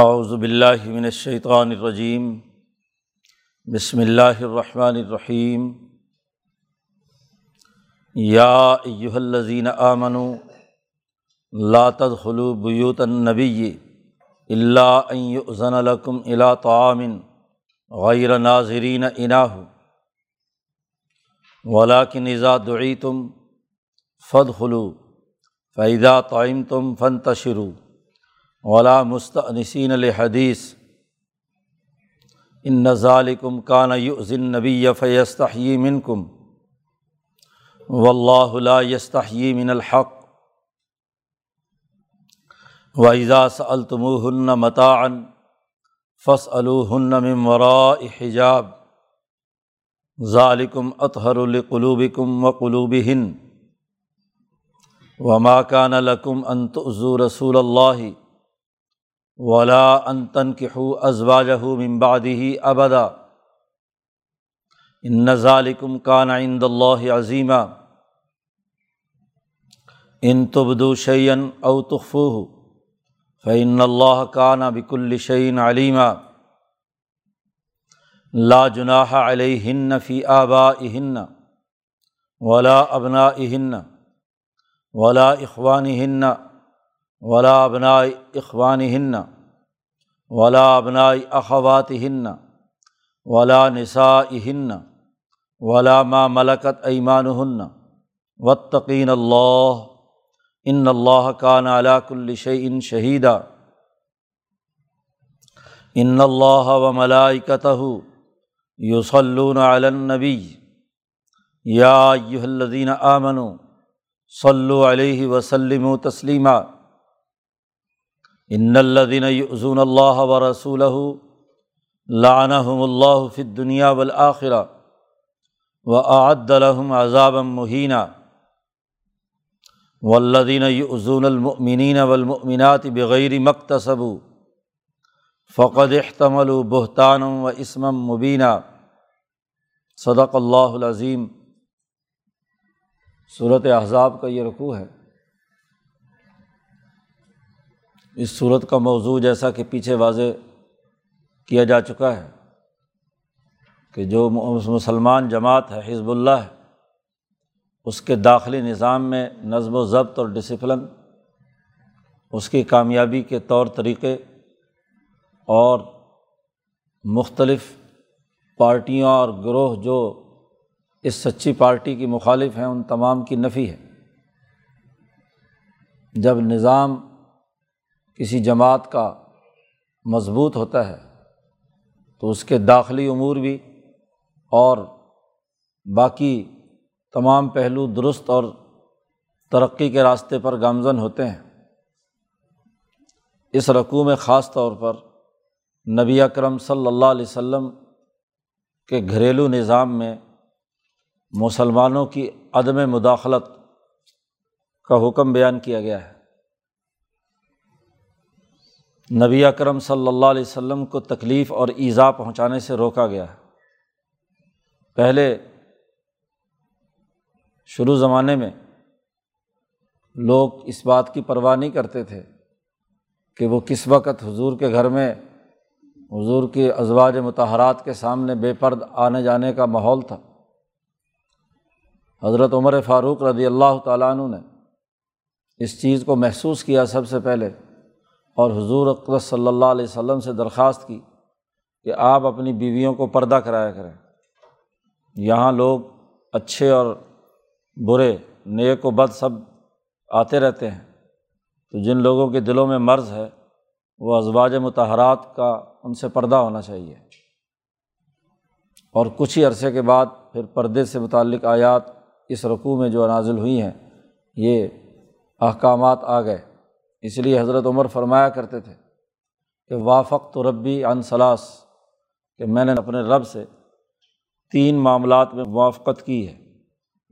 اعوذ باللہ من الشیطان الرجیم، بسم اللہ الرحمن الرحیم۔ یا ایہا الذین آمنوا لا تدخلوا بیوت النبی الا ان یؤذن لکم الی طعام غیر ناظرین اناہ ولکن اذا دعیتم فادخلوا فاذا طعمتم فانتشروا ولا مستأنسین لحدیث ان ذالکم کان یؤذی النبی فیستحیی منکم واللہ لا یستحیی من الحق وإذا سألتموہن متاعا فاسألوہن من وراء حجاب ذالکم اطہر لقلوبکم وقلوبہن وما کان لکم ان تؤذوا رسول اللہ ولا ان تنکحوا ازواجہ من بعدہ ابدا ان ذالکم کان عند اللہ عظیما ان تبدوا شیئا او تخفوہ فإن اللہ کان بکل شیء علیما لا جناح علیہن فی آبائہن ولا ابنائہن ولا اخوانہن ولا ابناء اخوانہن ولا ابناء اخواتہن ولا نسائہن ولا ما ملکت ایمانہن واتقین اللہ ان اللہ کان علی کل شیء شہیدا۔ ان اللہ وملائکتہ یصلون علی النبی یا ایھا الذین آمنوا صلوا علیہ وسلموا تسلیما۔ ان الذین یؤذون اللہ ورسولہ لعنہم اللہ فی الدنیا والآخرہ وأعد لہم عذابا مہینا۔ والذین یؤذون المؤمنین والمؤمنات بغیر ما اکتسبوا فقد احتملوا بہتانا وإثما مبینا۔ صدق اللہ العظیم۔ سورۃ احزاب کا یہ رکوع ہے۔ اس صورت کا موضوع جیسا کہ پیچھے واضح کیا جا چکا ہے کہ جو مسلمان جماعت ہے، حزب اللہ ہے، اس کے داخلی نظام میں نظم و ضبط اور ڈسپلن، اس کی کامیابی کے طور طریقے اور مختلف پارٹیاں اور گروہ جو اس سچی پارٹی کی مخالف ہیں ان تمام کی نفی ہے۔ جب نظام کسی جماعت کا مضبوط ہوتا ہے تو اس کے داخلی امور بھی اور باقی تمام پہلو درست اور ترقی کے راستے پر گامزن ہوتے ہیں۔ اس رکوع میں خاص طور پر نبی اکرم صلی اللہ علیہ وسلم کے گھریلو نظام میں مسلمانوں کی عدم مداخلت کا حکم بیان کیا گیا ہے۔ نبی اکرم صلی اللہ علیہ وسلم کو تکلیف اور ایذا پہنچانے سے روکا گیا ہے۔ پہلے شروع زمانے میں لوگ اس بات کی پرواہ نہیں کرتے تھے کہ وہ کس وقت حضور کے گھر میں، حضور کے ازواج مطہرات کے سامنے بے پرد آنے جانے کا ماحول تھا۔ حضرت عمر فاروق رضی اللہ تعالیٰ عنہ نے اس چیز کو محسوس کیا سب سے پہلے، اور حضور اقدس صلی اللہ علیہ وسلم سے درخواست کی کہ آپ اپنی بیویوں کو پردہ کرایا کریں، یہاں لوگ اچھے اور برے، نیک و بد سب آتے رہتے ہیں، تو جن لوگوں کے دلوں میں مرض ہے وہ ازواج مطہرات کا ان سے پردہ ہونا چاہیے۔ اور کچھ ہی عرصے کے بعد پھر پردے سے متعلق آیات اس رکوع میں جو نازل ہوئی ہیں یہ احکامات آ گئے۔ اس لیے حضرت عمر فرمایا کرتے تھے کہ وافقت ربی عن ثلاث، کہ میں نے اپنے رب سے تین معاملات میں موافقت کی ہے،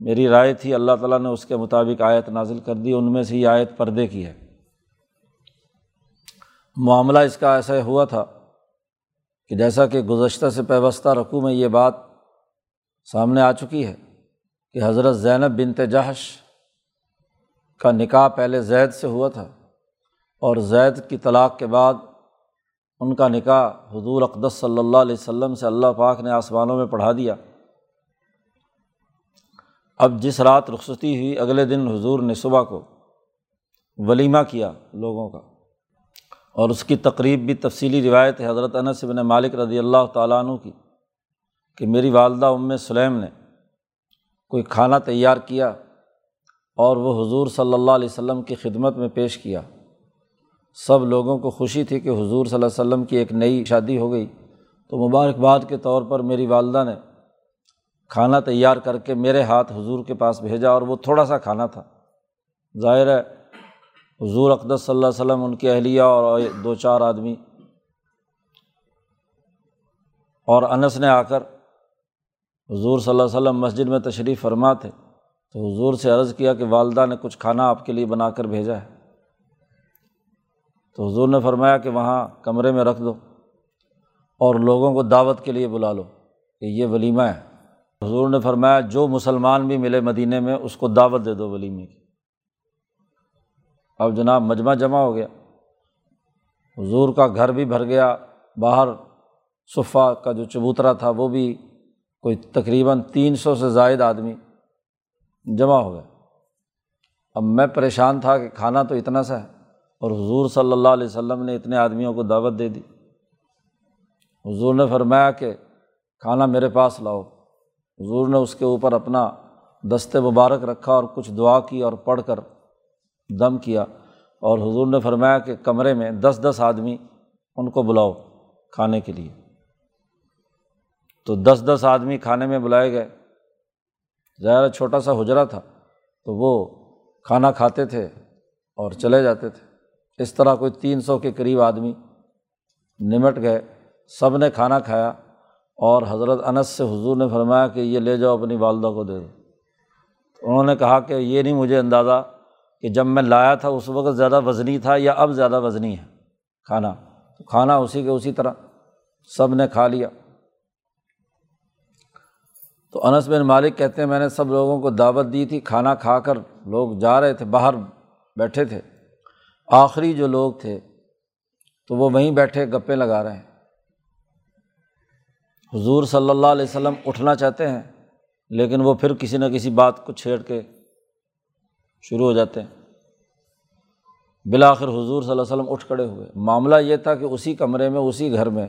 میری رائے تھی، اللہ تعالیٰ نے اس کے مطابق آیت نازل کر دی، ان میں سے یہ آیت پردے کی ہے۔ معاملہ اس کا ایسا ہوا تھا کہ جیسا کہ گزشتہ سے پیوستہ رکوع میں یہ بات سامنے آ چکی ہے کہ حضرت زینب بنت جحش کا نکاح پہلے زید سے ہوا تھا، اور زید کی طلاق کے بعد ان کا نکاح حضور اقدس صلی اللہ علیہ وسلم سے اللہ پاک نے آسمانوں میں پڑھا دیا۔ اب جس رات رخصتی ہوئی اگلے دن حضور نے صبح کو ولیمہ کیا لوگوں کا، اور اس کی تقریب بھی تفصیلی روایت ہے حضرت انس بن مالک رضی اللہ تعالیٰ عنہ کی کہ میری والدہ ام سلیم نے کوئی کھانا تیار کیا اور وہ حضور صلی اللہ علیہ وسلم کی خدمت میں پیش کیا۔ سب لوگوں کو خوشی تھی کہ حضور صلی اللہ علیہ وسلم کی ایک نئی شادی ہو گئی، تو مبارکباد کے طور پر میری والدہ نے کھانا تیار کر کے میرے ہاتھ حضور کے پاس بھیجا، اور وہ تھوڑا سا کھانا تھا۔ ظاہر ہے حضور اقدس صلی اللہ علیہ وسلم، ان کی اہلیہ اور دو چار آدمی، اور انس نے آ کر حضور صلی اللہ علیہ وسلم مسجد میں تشریف فرما تھے، تو حضور سے عرض کیا کہ والدہ نے کچھ کھانا آپ کے لیے بنا کر بھیجا ہے۔ تو حضور نے فرمایا کہ وہاں کمرے میں رکھ دو اور لوگوں کو دعوت کے لیے بلا لو کہ یہ ولیمہ ہے۔ حضور نے فرمایا جو مسلمان بھی ملے مدینے میں اس کو دعوت دے دو ولیمے کی۔ اب جناب مجمع جمع ہو گیا، حضور کا گھر بھی بھر گیا، باہر صفہ کا جو چبوترا تھا وہ بھی کوئی تقریباً 300 سے زائد آدمی جمع ہو گئے۔ اب میں پریشان تھا کہ کھانا تو اتنا سا ہے اور حضور صلی اللہ علیہ وسلم نے اتنے آدمیوں کو دعوت دے دی۔ حضور نے فرمایا کہ کھانا میرے پاس لاؤ۔ حضور نے اس کے اوپر اپنا دست مبارک رکھا اور کچھ دعا کی اور پڑھ کر دم کیا، اور حضور نے فرمایا کہ کمرے میں 10 آدمی ان کو بلاؤ کھانے کے لیے۔ تو 10 آدمی کھانے میں بلائے گئے۔ ظاہر چھوٹا سا حجرہ تھا تو وہ کھانا کھاتے تھے اور چلے جاتے تھے۔ اس طرح کوئی 300 کے قریب آدمی نمٹ گئے، سب نے کھانا کھایا، اور حضرت انس سے حضور نے فرمایا کہ یہ لے جاؤ اپنی والدہ کو دے دو۔ انہوں نے کہا کہ یہ نہیں مجھے اندازہ کہ جب میں لایا تھا اس وقت زیادہ وزنی تھا یا اب زیادہ وزنی ہے کھانا، تو کھانا اسی کے اسی طرح سب نے کھا لیا۔ تو انس بن مالک کہتے ہیں میں نے سب لوگوں کو دعوت دی تھی، کھانا کھا کر لوگ جا رہے تھے، باہر بیٹھے تھے، آخری جو لوگ تھے تو وہ وہیں بیٹھے گپیں لگا رہے ہیں۔ حضور صلی اللہ علیہ وسلم اٹھنا چاہتے ہیں لیکن وہ پھر کسی نہ کسی بات کو چھیڑ کے شروع ہو جاتے ہیں۔ بالآخر حضور صلی اللہ علیہ وسلم اٹھ کھڑے ہوئے۔ معاملہ یہ تھا کہ اسی کمرے میں اسی گھر میں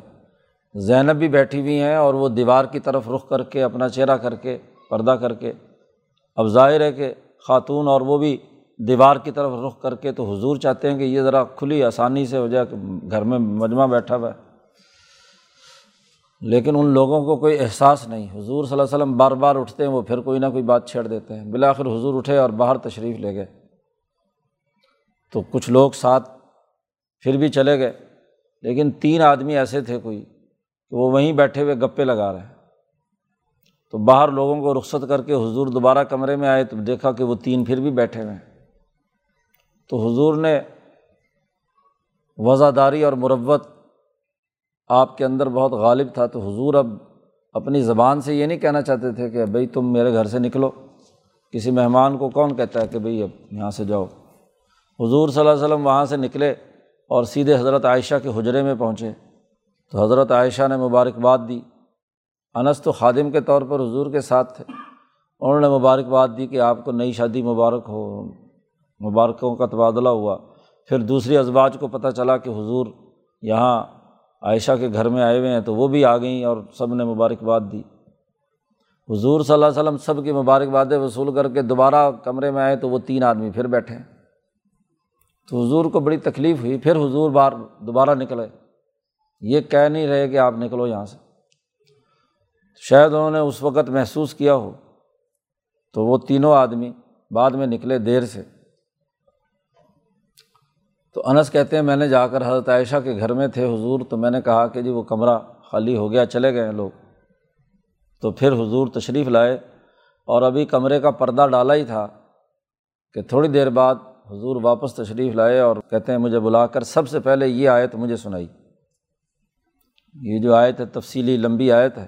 زینب بھی بیٹھی ہوئی ہیں، اور وہ دیوار کی طرف رخ کر کے اپنا چہرہ کر کے پردہ کر کے، اب ظاہر ہے کہ خاتون اور وہ بھی دیوار کی طرف رخ کر کے، تو حضور چاہتے ہیں کہ یہ ذرا کھلی آسانی سے ہو جائے کہ گھر میں مجمع بیٹھا ہوا ہے، لیکن ان لوگوں کو کوئی احساس نہیں۔ حضور صلی اللہ علیہ وسلم بار بار اٹھتے ہیں، وہ پھر کوئی نہ کوئی بات چھیڑ دیتے ہیں۔ بالآخر حضور اٹھے اور باہر تشریف لے گئے، تو کچھ لوگ ساتھ پھر بھی چلے گئے، لیکن 3 آدمی ایسے تھے کوئی کہ وہ وہیں بیٹھے ہوئے گپے لگا رہے ہیں۔ تو باہر لوگوں کو رخصت کر کے حضور دوبارہ کمرے میں آئے تو دیکھا کہ وہ 3 پھر بھی بیٹھے ہوئے ہیں۔ تو حضور نے وزاداری اور مروت آپ کے اندر بہت غالب تھا، تو حضور اب اپنی زبان سے یہ نہیں کہنا چاہتے تھے کہ بھئی تم میرے گھر سے نکلو۔ کسی مہمان کو کون کہتا ہے کہ بھئی اب یہاں سے جاؤ؟ حضور صلی اللہ علیہ وسلم وہاں سے نکلے اور سیدھے حضرت عائشہ کے حجرے میں پہنچے، تو حضرت عائشہ نے مبارکباد دی۔ انس تو خادم کے طور پر حضور کے ساتھ تھے، انہوں نے مبارکباد دی کہ آپ کو نئی شادی مبارک ہو۔ مبارکوں کا تبادلہ ہوا۔ پھر دوسری ازواج کو پتہ چلا کہ حضور یہاں عائشہ کے گھر میں آئے ہوئے ہیں، تو وہ بھی آ گئیں اور سب نے مبارکباد دی۔ حضور صلی اللہ علیہ وسلم سب کی مبارکبادیں وصول کر کے دوبارہ کمرے میں آئے تو وہ 3 آدمی پھر بیٹھے، تو حضور کو بڑی تکلیف ہوئی۔ پھر حضور دوبارہ نکلے، یہ کہہ نہیں رہے کہ آپ نکلو یہاں سے۔ شاید انہوں نے اس وقت محسوس کیا ہو، تو وہ 3 آدمی بعد میں نکلے دیر سے۔ تو انس کہتے ہیں میں نے جا کر حضرت عائشہ کے گھر میں تھے حضور، تو میں نے کہا کہ جی وہ کمرہ خالی ہو گیا، چلے گئے لوگ۔ تو پھر حضور تشریف لائے، اور ابھی کمرے کا پردہ ڈالا ہی تھا کہ تھوڑی دیر بعد حضور واپس تشریف لائے، اور کہتے ہیں مجھے بلا کر سب سے پہلے یہ آیت مجھے سنائی۔ یہ جو آیت ہے تفصیلی لمبی آیت ہے،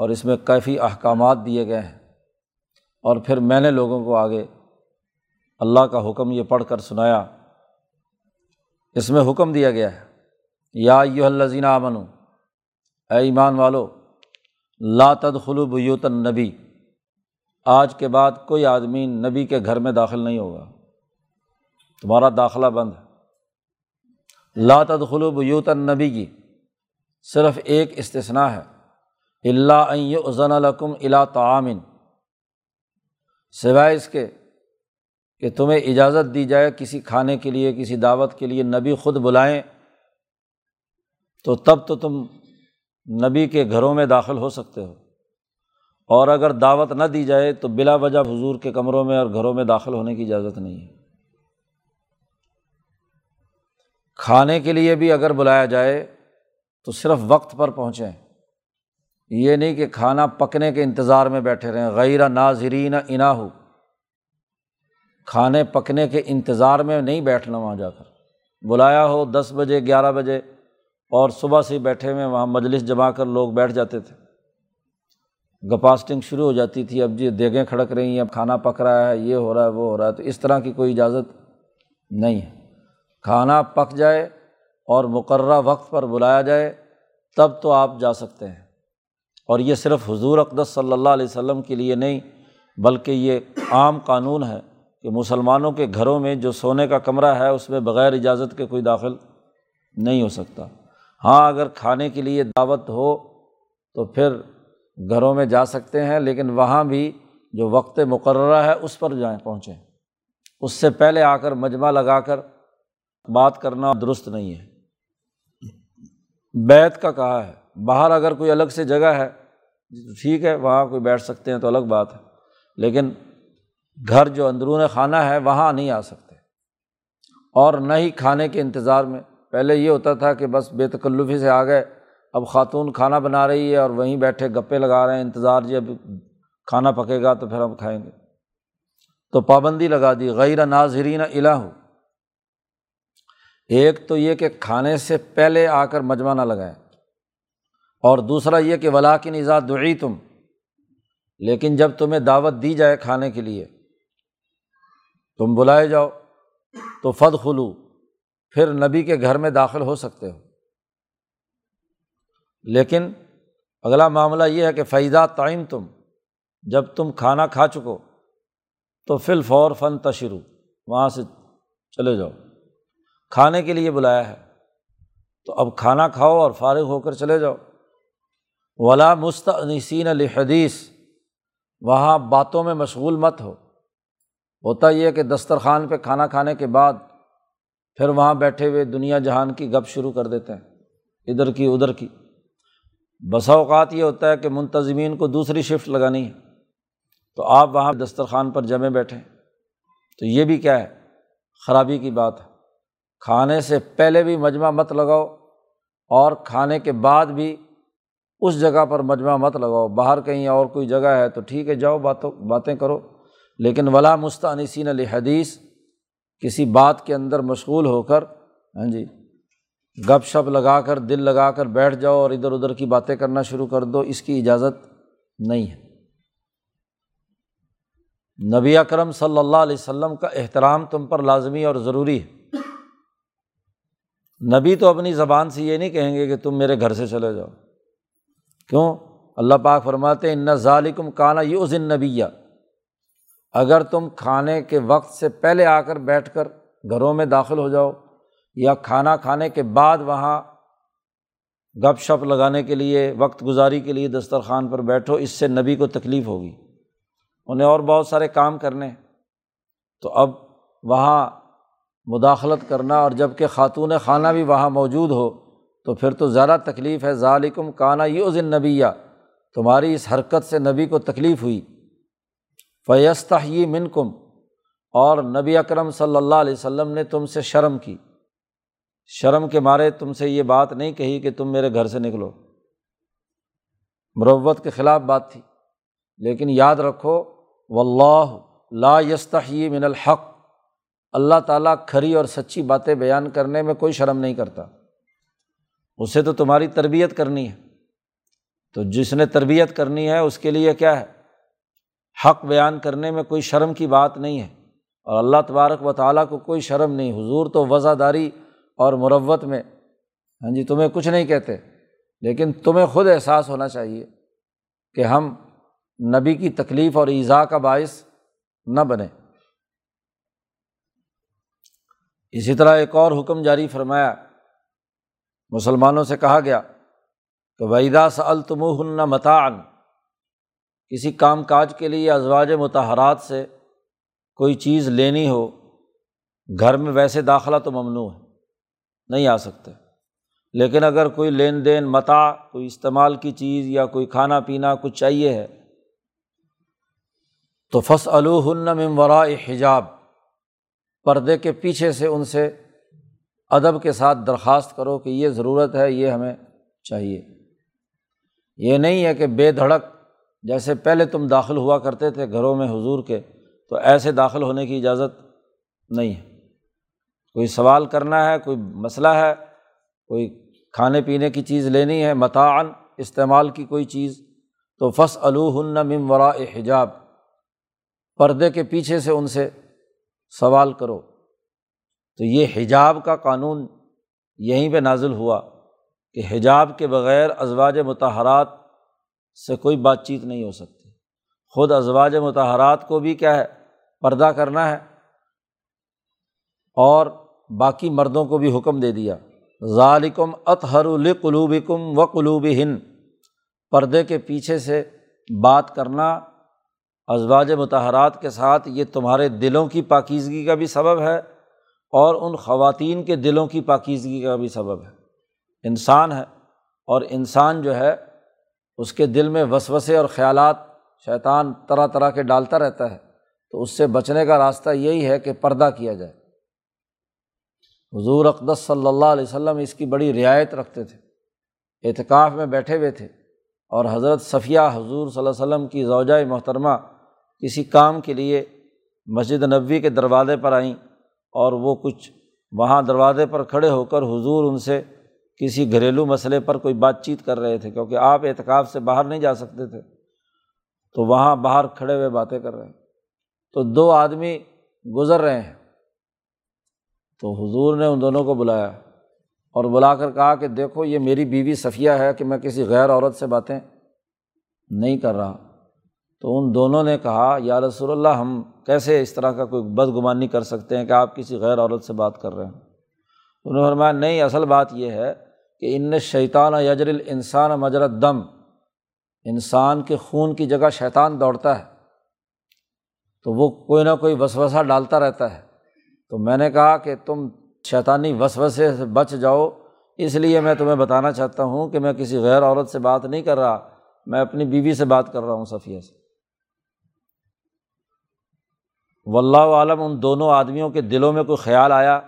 اور اس میں کافی احکامات دیے گئے ہیں، اور پھر میں نے لوگوں کو آگے اللہ کا حکم یہ پڑھ کر سنایا۔ اس میں حکم دیا گیا ہے یا ایہا الذین آمنوا، اے ایمان والو، لا تدخلوا بیوت النبی، آج کے بعد کوئی آدمی نبی کے گھر میں داخل نہیں ہوگا، تمہارا داخلہ بند ہے۔ لا تدخلوا بیوت النبی کی صرف ایک استثناء ہے، الا ان یؤذن لکم الی طعام، سوائے اس کے کہ تمہیں اجازت دی جائے کسی کھانے کے لیے، کسی دعوت کے لیے، نبی خود بلائیں تو تب تو تم نبی کے گھروں میں داخل ہو سکتے ہو، اور اگر دعوت نہ دی جائے تو بلا وجہ حضور کے کمروں میں اور گھروں میں داخل ہونے کی اجازت نہیں ہے۔ کھانے کے لیے بھی اگر بلایا جائے تو صرف وقت پر پہنچیں، یہ نہیں کہ کھانا پکنے کے انتظار میں بیٹھے رہیں، غیر ناظرین اناہ، کھانے پکنے کے انتظار میں نہیں بیٹھنا، وہاں جا کر بلایا ہو 10 بجے 11 بجے اور صبح سے بیٹھے ہوئے، وہاں مجلس جما کر لوگ بیٹھ جاتے تھے، گپاسٹنگ شروع ہو جاتی تھی، اب جی دیگیں کھڑک رہی ہیں، اب کھانا پک رہا ہے، یہ ہو رہا ہے، وہ ہو رہا ہے، تو اس طرح کی کوئی اجازت نہیں ہے۔ کھانا پک جائے اور مقررہ وقت پر بلایا جائے تب تو آپ جا سکتے ہیں، اور یہ صرف حضور اقدس صلی اللہ علیہ وسلم کے لیے نہیں بلکہ یہ عام قانون ہے کہ مسلمانوں کے گھروں میں جو سونے کا کمرہ ہے اس میں بغیر اجازت کے کوئی داخل نہیں ہو سکتا۔ ہاں اگر کھانے کے لیے دعوت ہو تو پھر گھروں میں جا سکتے ہیں، لیکن وہاں بھی جو وقت مقررہ ہے اس پر جائیں پہنچیں، اس سے پہلے آ کر مجمع لگا کر بات کرنا درست نہیں ہے۔ بیت کا کہا ہے، باہر اگر کوئی الگ سے جگہ ہے ٹھیک ہے، وہاں کوئی بیٹھ سکتے ہیں تو الگ بات ہے، لیکن گھر جو اندرون خانہ ہے وہاں نہیں آ سکتے، اور نہ ہی کھانے کے انتظار میں۔ پہلے یہ ہوتا تھا کہ بس بے تکلفی سے آ گئے، اب خاتون کھانا بنا رہی ہے اور وہیں بیٹھے گپے لگا رہے ہیں، انتظار جی اب کھانا پکے گا تو پھر ہم کھائیں گے، تو پابندی لگا دی، غیر ناظرین الہ۔ ایک تو یہ کہ کھانے سے پہلے آ کر مجمع نہ لگائیں، اور دوسرا یہ کہ ولاکن اذا دعیتم، لیکن جب تمہیں دعوت دی جائے کھانے کے لیے، تم بلائے جاؤ تو فادخلوا، پھر نبی کے گھر میں داخل ہو سکتے ہو۔ لیکن اگلا معاملہ یہ ہے کہ فاذا طعمتم، جب تم کھانا کھا چکو تو فی الفور فانتشروا، وہاں سے چلے جاؤ۔ کھانے کے لیے بلایا ہے تو اب کھانا کھاؤ اور فارغ ہو کر چلے جاؤ۔ ولا مستأنسین لحدیث، وہاں باتوں میں مشغول مت ہو۔ ہوتا یہ کہ دسترخوان پہ کھانا کھانے کے بعد پھر وہاں بیٹھے ہوئے دنیا جہان کی گپ شروع کر دیتے ہیں، ادھر کی ادھر کی۔ بسا اوقات یہ ہوتا ہے کہ منتظمین کو دوسری شفٹ لگانی ہے تو آپ وہاں دسترخوان پر جمے بیٹھے، تو یہ بھی کیا ہے، خرابی کی بات ہے۔ کھانے سے پہلے بھی مجمع مت لگاؤ اور کھانے کے بعد بھی اس جگہ پر مجمع مت لگاؤ، باہر کہیں اور کوئی جگہ ہے تو ٹھیک ہے جاؤ، باتیں کرو، لیکن ولا مستأنسین لحدیث، کسی بات کے اندر مشغول ہو کر گپ شپ لگا کر دل لگا کر بیٹھ جاؤ اور ادھر ادھر کی باتیں کرنا شروع کر دو، اس کی اجازت نہیں ہے۔ نبی اکرم صلی اللہ علیہ وسلم کا احترام تم پر لازمی اور ضروری ہے۔ نبی تو اپنی زبان سے یہ نہیں کہیں گے کہ تم میرے گھر سے چلے جاؤ، کیوں؟ اللہ پاک فرماتے ہیں ان ذالکم کان یؤذی النبی، اگر تم کھانے کے وقت سے پہلے آ کر بیٹھ کر گھروں میں داخل ہو جاؤ یا کھانا کھانے کے بعد وہاں گپ شپ لگانے کے لیے، وقت گزاری کے لیے دسترخوان پر بیٹھو، اس سے نبی کو تکلیف ہوگی، انہیں اور بہت سارے کام کرنے، تو اب وہاں مداخلت کرنا، اور جب کہ خاتون خانہ بھی وہاں موجود ہو تو پھر تو زیادہ تکلیف ہے۔ ذالکم کان یؤذی النبی، تمہاری اس حرکت سے نبی کو تکلیف ہوئی۔ فیستحیی منکم، اور نبی اکرم صلی اللہ علیہ وسلم نے تم سے شرم کی، شرم کے مارے تم سے یہ بات نہیں کہی کہ تم میرے گھر سے نکلو، مروت کے خلاف بات تھی، لیکن یاد رکھو واللہ لا یستحیی من الحق، اللہ تعالیٰ کھری اور سچی باتیں بیان کرنے میں کوئی شرم نہیں کرتا، اسے تو تمہاری تربیت کرنی ہے، تو جس نے تربیت کرنی ہے اس کے لیے کیا ہے، حق بیان کرنے میں کوئی شرم کی بات نہیں ہے، اور اللہ تبارک و تعالیٰ کو کوئی شرم نہیں، حضور تو وضع داری اور مروت میں ہاں جی تمہیں کچھ نہیں کہتے، لیکن تمہیں خود احساس ہونا چاہیے کہ ہم نبی کی تکلیف اور ایذا کا باعث نہ بنے۔ اسی طرح ایک اور حکم جاری فرمایا، مسلمانوں سے کہا گیا کہ وَإِذَا سَأَلْتُمُوهُنَّ مَتَاعًا، کسی کام کاج کے لیے ازواج مطہرات سے کوئی چیز لینی ہو، گھر میں ویسے داخلہ تو ممنوع ہے، نہیں آ سکتے، لیکن اگر کوئی لین دین، متاع، کوئی استعمال کی چیز یا کوئی کھانا پینا کچھ چاہیے ہے تو فَاسْأَلُوهُنَّ مِن وَرَاءِ حِجَابٍ، پردے کے پیچھے سے ان سے ادب کے ساتھ درخواست کرو کہ یہ ضرورت ہے، یہ ہمیں چاہیے۔ یہ نہیں ہے کہ بے دھڑک جیسے پہلے تم داخل ہوا کرتے تھے گھروں میں حضور کے، تو ایسے داخل ہونے کی اجازت نہیں ہے۔ کوئی سوال کرنا ہے، کوئی مسئلہ ہے، کوئی کھانے پینے کی چیز لینی ہے، متاعاً، استعمال کی کوئی چیز، تو فَاسْأَلُوهُنَّ مِن وَرَاءِ حِجَابٍ، پردے کے پیچھے سے ان سے سوال کرو۔ تو یہ حجاب کا قانون یہیں پہ نازل ہوا کہ حجاب کے بغیر ازواج مطہرات سے کوئی بات چیت نہیں ہو سکتی۔ خود ازواج مطہرات کو بھی کیا ہے، پردہ کرنا ہے، اور باقی مردوں کو بھی حکم دے دیا، ذالکم اطہر لقلوبکم وقلوبہن، پردے کے پیچھے سے بات کرنا ازواج مطہرات کے ساتھ، یہ تمہارے دلوں کی پاکیزگی کا بھی سبب ہے اور ان خواتین کے دلوں کی پاکیزگی کا بھی سبب ہے۔ انسان ہے، اور انسان جو ہے اس کے دل میں وسوسے اور خیالات شیطان طرح طرح کے ڈالتا رہتا ہے، تو اس سے بچنے کا راستہ یہی ہے کہ پردہ کیا جائے۔ حضور اقدس صلی اللہ علیہ وسلم اس کی بڑی رعایت رکھتے تھے، اعتکاف میں بیٹھے ہوئے تھے، اور حضرت صفیہ حضور صلی اللہ علیہ وسلم کی زوجہ محترمہ کسی کام کے لیے مسجد نبوی کے دروازے پر آئیں، اور وہ کچھ وہاں دروازے پر کھڑے ہو کر حضور ان سے کسی گھریلو مسئلے پر کوئی بات چیت کر رہے تھے، کیونکہ آپ اعتکاف سے باہر نہیں جا سکتے تھے، تو وہاں باہر کھڑے ہوئے باتیں کر رہے ہیں، تو دو آدمی گزر رہے ہیں، تو حضور نے ان دونوں کو بلایا اور بلا کر کہا کہ دیکھو یہ میری بیوی صفیہ ہے کہ میں کسی غیر عورت سے باتیں نہیں کر رہا۔ تو ان دونوں نے کہا یا رسول اللہ، ہم کیسے اس طرح کا کوئی بدگمانی کر سکتے ہیں کہ آپ کسی غیر عورت سے بات کر رہے ہیں؟ انہوں نے فرمایا نہیں، اصل بات یہ ہے کہ ان الشیطان یجری الانسان مجرى الدم، انسان کے خون کی جگہ شیطان دوڑتا ہے، تو وہ کوئی نہ کوئی وسوسہ ڈالتا رہتا ہے، تو میں نے کہا کہ تم شیطانی وسوسے سے بچ جاؤ، اس لیے میں تمہیں بتانا چاہتا ہوں کہ میں کسی غیر عورت سے بات نہیں کر رہا، میں اپنی بیوی سے بات کر رہا ہوں، صفیہ سے۔ واللہ عالم ان دونوں آدمیوں کے دلوں میں کوئی خیال آیا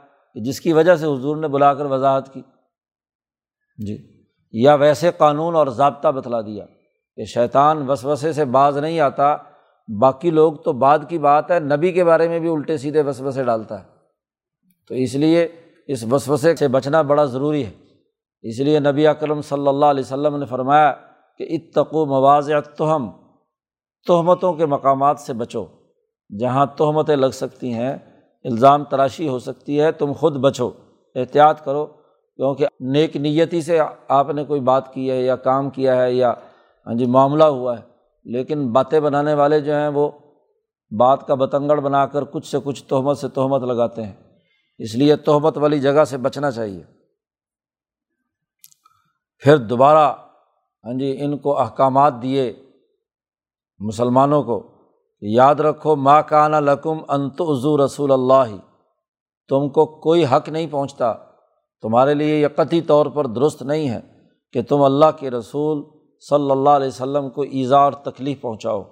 جس کی وجہ سے حضور نے بلا کر وضاحت کی، جی، یا ویسے قانون اور ضابطہ بتلا دیا کہ شیطان وسوسے سے باز نہیں آتا، باقی لوگ تو بعد کی بات ہے، نبی کے بارے میں بھی الٹے سیدھے وسوسے ڈالتا ہے، تو اس لیے اس وسوسے سے بچنا بڑا ضروری ہے۔ اس لیے نبی اکرم صلی اللہ علیہ وسلم نے فرمایا کہ اتقوا مواضع التہم، تہمتوں کے مقامات سے بچو، جہاں تہمتیں لگ سکتی ہیں، الزام تراشی ہو سکتی ہے، تم خود بچو، احتیاط کرو، کیونکہ نیک نیتی سے آپ نے کوئی بات کی ہے یا کام کیا ہے یا جی معاملہ ہوا ہے، لیکن باتیں بنانے والے جو ہیں وہ بات کا بتنگڑ بنا کر کچھ سے کچھ، تہمت سے تہمت لگاتے ہیں، اس لیے تہمت والی جگہ سے بچنا چاہیے۔ پھر دوبارہ ہاں جی ان کو احکامات دیے مسلمانوں کو، یاد رکھو ما کان لکم ان تؤذوا رسول اللہ، تم کو کوئی حق نہیں پہنچتا، تمہارے لیے یہ قطعی طور پر درست نہیں ہے کہ تم اللہ کے رسول صلی اللہ علیہ وسلم کو ایذا اور تکلیف پہنچاؤ۔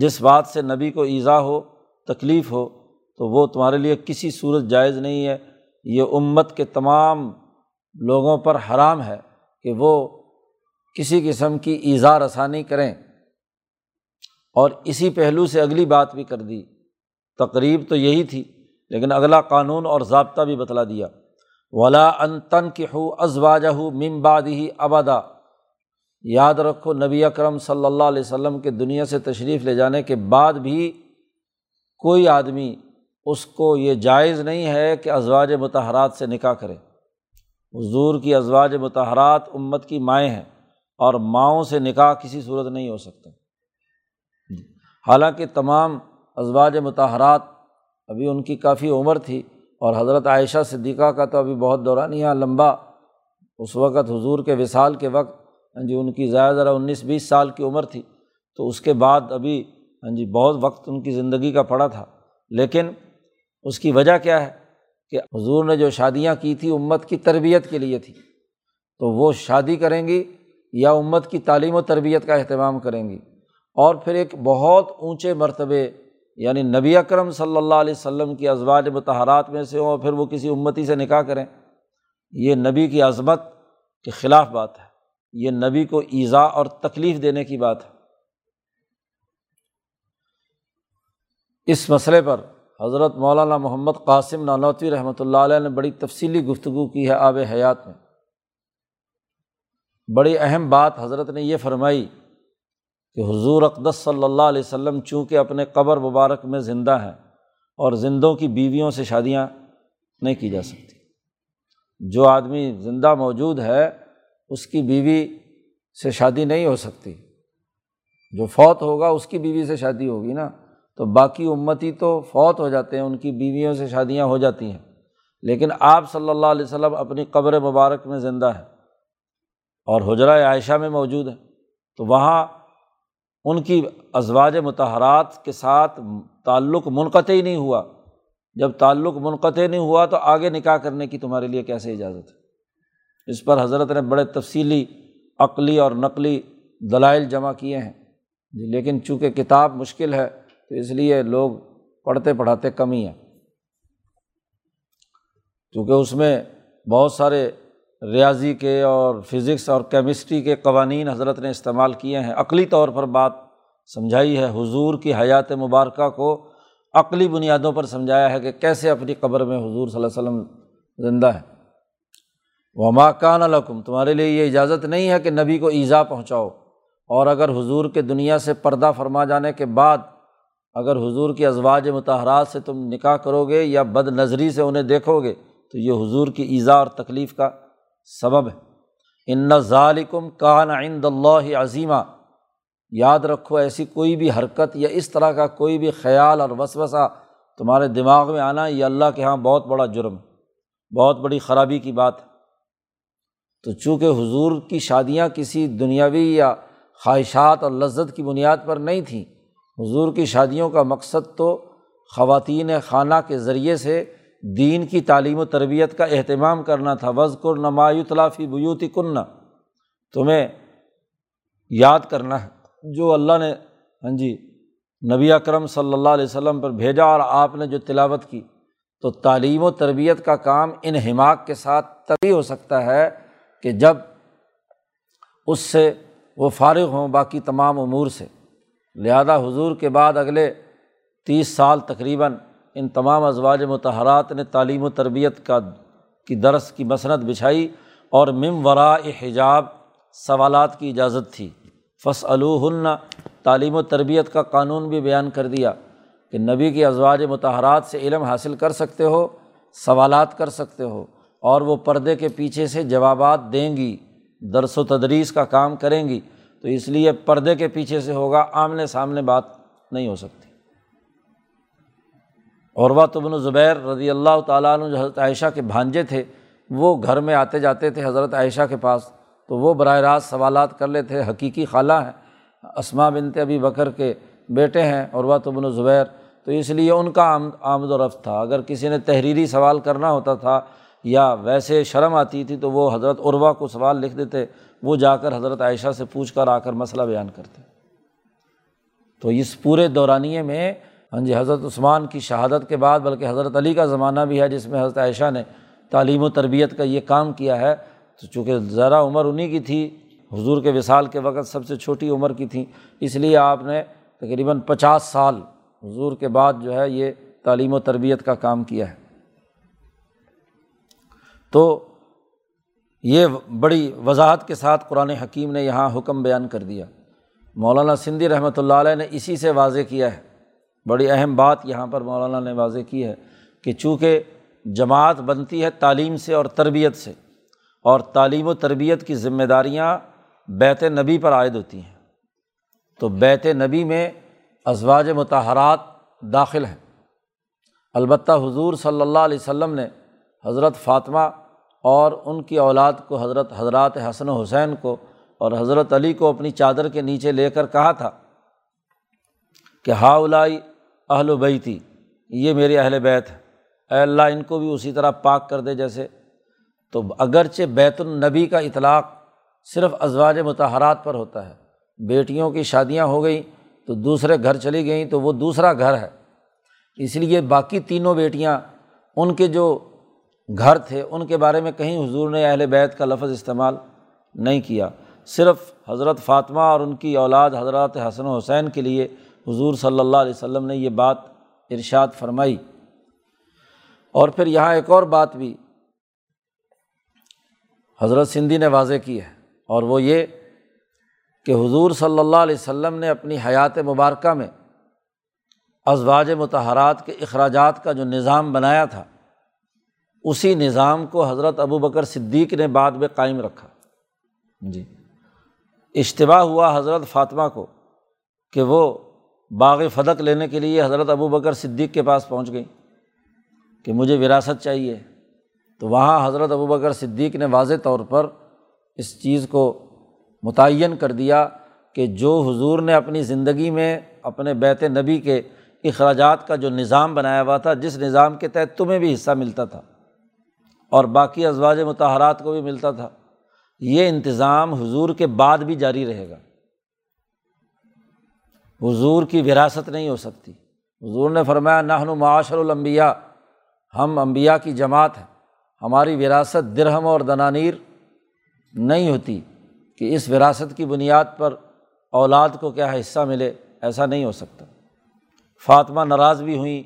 جس بات سے نبی کو ایذا ہو، تکلیف ہو، تو وہ تمہارے لیے کسی صورت جائز نہیں ہے۔ یہ امت کے تمام لوگوں پر حرام ہے کہ وہ کسی قسم کی ایذا رسانی کریں۔ اور اسی پہلو سے اگلی بات بھی کر دی، تقریب تو یہی تھی لیکن اگلا قانون اور ضابطہ بھی بتلا دیا، وَلَا أَن تَنْكِحُوا أَزْوَاجَهُ مِن بَعْدِهِ أَبَدًا، یاد رکھو نبی اکرم صلی اللہ علیہ وسلم کے دنیا سے تشریف لے جانے کے بعد بھی کوئی آدمی اس کو یہ جائز نہیں ہے کہ ازواج مطہرات سے نکاح کرے، حضور کی ازواج مطہرات امت کی مائیں ہیں اور ماؤں سے نکاح کسی صورت نہیں ہو سکتا۔ حالانکہ تمام ازواج مطہرات ابھی ان کی کافی عمر تھی، اور حضرت عائشہ صدیقہ کا تو ابھی بہت دوران یہاں لمبا، اس وقت حضور کے وصال کے وقت ان کی زیادہ ذرا 19-20 سال کی عمر تھی، تو اس کے بعد ابھی بہت وقت ان کی زندگی کا پڑا تھا۔ لیکن اس کی وجہ کیا ہے کہ حضور نے جو شادیاں کی تھی امت کی تربیت کے لیے تھی، تو وہ شادی کریں گی یا امت کی تعلیم و تربیت کا اہتمام کریں گی، اور پھر ایک بہت اونچے مرتبے یعنی نبی اکرم صلی اللہ علیہ وسلم کی ازواج مطہرات میں سے ہوں اور پھر وہ کسی امتی سے نکاح کریں، یہ نبی کی عظمت کے خلاف بات ہے، یہ نبی کو ایذا اور تکلیف دینے کی بات ہے۔ اس مسئلے پر حضرت مولانا محمد قاسم نانوتوی رحمۃ اللہ علیہ نے بڑی تفصیلی گفتگو کی ہے آب حیات میں۔ بڑی اہم بات حضرت نے یہ فرمائی کہ حضور اقدس صلی اللہ علیہ وسلم چونکہ اپنے قبر مبارک میں زندہ ہیں، اور زندوں کی بیویوں سے شادیاں نہیں کی جا سکتی۔ جو آدمی زندہ موجود ہے اس کی بیوی سے شادی نہیں ہو سکتی، جو فوت ہوگا اس کی بیوی سے شادی ہوگی نا، تو باقی امتی تو فوت ہو جاتے ہیں، ان کی بیویوں سے شادیاں ہو جاتی ہیں، لیکن آپ صلی اللہ علیہ وسلم اپنی قبر مبارک میں زندہ ہیں اور حجرہ عائشہ میں موجود ہیں، تو وہاں ان کی ازواج مطہرات کے ساتھ تعلق منقطع نہیں ہوا۔ جب تعلق منقطع نہیں ہوا تو آگے نکاح کرنے کی تمہارے لیے کیسے اجازت ہے؟ اس پر حضرت نے بڑے تفصیلی عقلی اور نقلی دلائل جمع کیے ہیں، لیکن چونکہ کتاب مشکل ہے تو اس لیے لوگ پڑھتے پڑھاتے کم ہی ہیں، چونکہ اس میں بہت سارے ریاضی کے اور فزکس اور کیمسٹری کے قوانین حضرت نے استعمال کیے ہیں، عقلی طور پر بات سمجھائی ہے، حضور کی حیات مبارکہ کو عقلی بنیادوں پر سمجھایا ہے کہ کیسے اپنی قبر میں حضور صلی اللہ علیہ وسلم زندہ ہے۔ وما کان لکم، تمہارے لیے یہ اجازت نہیں ہے کہ نبی کو ایذا پہنچاؤ، اور اگر حضور کے دنیا سے پردہ فرما جانے کے بعد اگر حضور کی ازواج مطہرات سے تم نکاح کرو گے یا بد نظری سے انہیں دیکھو گے تو یہ حضور کی ایذا اور تکلیف کا سبب ہے۔ ان ذالکم کان عند اللہ عظیما، یاد رکھو ایسی کوئی بھی حرکت یا اس طرح کا کوئی بھی خیال اور وسوسہ تمہارے دماغ میں آنا یہ اللہ کے ہاں بہت بڑا جرم، بہت بڑی خرابی کی بات ہے۔ تو چونکہ حضور کی شادیاں کسی دنیاوی یا خواہشات اور لذت کی بنیاد پر نہیں تھیں، حضور کی شادیوں کا مقصد تو خواتین خانہ کے ذریعے سے دین کی تعلیم و تربیت کا اہتمام کرنا تھا۔ وَذْكُرْنَ مَا يُتْلَىٰ فِي بُيُوتِكُنَّ، تمہیں یاد کرنا ہے جو اللہ نے نبی اکرم صلی اللہ علیہ وسلم پر بھیجا اور آپ نے جو تلاوت کی، تو تعلیم و تربیت کا کام انہماک کے ساتھ تبھی ہو سکتا ہے کہ جب اس سے وہ فارغ ہوں باقی تمام امور سے۔ لہذا حضور کے بعد اگلے 30 سال تقریباً ان تمام ازواج مطہرات نے تعلیم و تربیت کی درس کی مسند بچھائی، اور من وراء حجاب سوالات کی اجازت تھی۔ فاسألوہن، تعلیم و تربیت کا قانون بھی بیان کر دیا کہ نبی کی ازواج مطہرات سے علم حاصل کر سکتے ہو، سوالات کر سکتے ہو، اور وہ پردے کے پیچھے سے جوابات دیں گی، درس و تدریس کا کام کریں گی، تو اس لیے پردے کے پیچھے سے ہوگا، آمنے سامنے بات نہیں ہو سکتی۔ عروہ بن زبیر رضی اللہ تعالیٰ عنہ حضرت عائشہ کے بھانجے تھے، وہ گھر میں آتے جاتے تھے حضرت عائشہ کے پاس، تو وہ براہ راست سوالات کر لیتے تھے۔ حقیقی خالہ ہیں، اسماء بنت ابی بکر کے بیٹے ہیں عروہ بن زبیر، تو اس لیے ان کا آمد و رفت تھا۔ اگر کسی نے تحریری سوال کرنا ہوتا تھا یا ویسے شرم آتی تھی تو وہ حضرت عروہ کو سوال لکھ دیتے، وہ جا کر حضرت عائشہ سے پوچھ کر آ کر مسئلہ بیان کرتے۔ تو اس پورے دورانیے میں حضرت عثمان کی شہادت کے بعد بلکہ حضرت علی کا زمانہ بھی ہے جس میں حضرت عائشہ نے تعلیم و تربیت کا یہ کام کیا ہے۔ تو چونکہ ذرا عمر انہی کی تھی، حضور کے وصال کے وقت سب سے چھوٹی عمر کی تھیں، اس لیے آپ نے تقریباً 50 سال حضور کے بعد جو ہے یہ تعلیم و تربیت کا کام کیا ہے۔ تو یہ بڑی وضاحت کے ساتھ قرآن حکیم نے یہاں حکم بیان کر دیا۔ مولانا سندھی رحمۃ اللہ علیہ نے اسی سے واضح کیا ہے، بڑی اہم بات یہاں پر مولانا نے واضح کی ہے کہ چونکہ جماعت بنتی ہے تعلیم سے اور تربیت سے، اور تعلیم و تربیت کی ذمہ داریاں بیت نبی پر عائد ہوتی ہیں، تو بیت نبی میں ازواج مطہرات داخل ہیں۔ البتہ حضور صلی اللہ علیہ وسلم نے حضرت فاطمہ اور ان کی اولاد کو، حضرات حسن و حسین کو اور حضرت علی کو اپنی چادر کے نیچے لے کر کہا تھا کہ ہاؤلائی اہل بیتی، یہ میرے اہل بیت ہے، اے اللہ ان کو بھی اسی طرح پاک کر دے جیسے۔ تو اگرچہ بیت النبی کا اطلاق صرف ازواج مطہرات پر ہوتا ہے، بیٹیوں کی شادیاں ہو گئیں تو دوسرے گھر چلی گئیں تو وہ دوسرا گھر ہے، اس لیے باقی تینوں بیٹیاں ان کے جو گھر تھے ان کے بارے میں کہیں حضور نے اہل بیت کا لفظ استعمال نہیں کیا، صرف حضرت فاطمہ اور ان کی اولاد حضرات حسن و حسین کے لیے حضور صلی اللہ علیہ وسلم نے یہ بات ارشاد فرمائی۔ اور پھر یہاں ایک اور بات بھی حضرت سندھی نے واضح کی ہے، اور وہ یہ کہ حضور صلی اللہ علیہ وسلم نے اپنی حیات مبارکہ میں ازواج مطہرات کے اخراجات کا جو نظام بنایا تھا، اسی نظام کو حضرت ابوبکر صدیق نے بعد میں قائم رکھا۔ جی اشتباہ ہوا حضرت فاطمہ کو کہ وہ باغ فدق لینے کے لیے حضرت ابوبکر صدیق کے پاس پہنچ گئیں کہ مجھے وراثت چاہیے، تو وہاں حضرت ابوبکر صدیق نے واضح طور پر اس چیز کو متعین کر دیا کہ جو حضور نے اپنی زندگی میں اپنے بیت نبی کے اخراجات کا جو نظام بنایا ہوا تھا، جس نظام کے تحت تمہیں بھی حصہ ملتا تھا اور باقی ازواج مطہرات کو بھی ملتا تھا، یہ انتظام حضور کے بعد بھی جاری رہے گا، حضور کی وراثت نہیں ہو سکتی۔ حضور نے فرمایا نحن معاشر الانبیاء، ہم انبیاء کی جماعت ہے، ہماری وراثت درہم اور دنانیر نہیں ہوتی کہ اس وراثت کی بنیاد پر اولاد کو کیا حصہ ملے، ایسا نہیں ہو سکتا۔ فاطمہ ناراض بھی ہوئیں،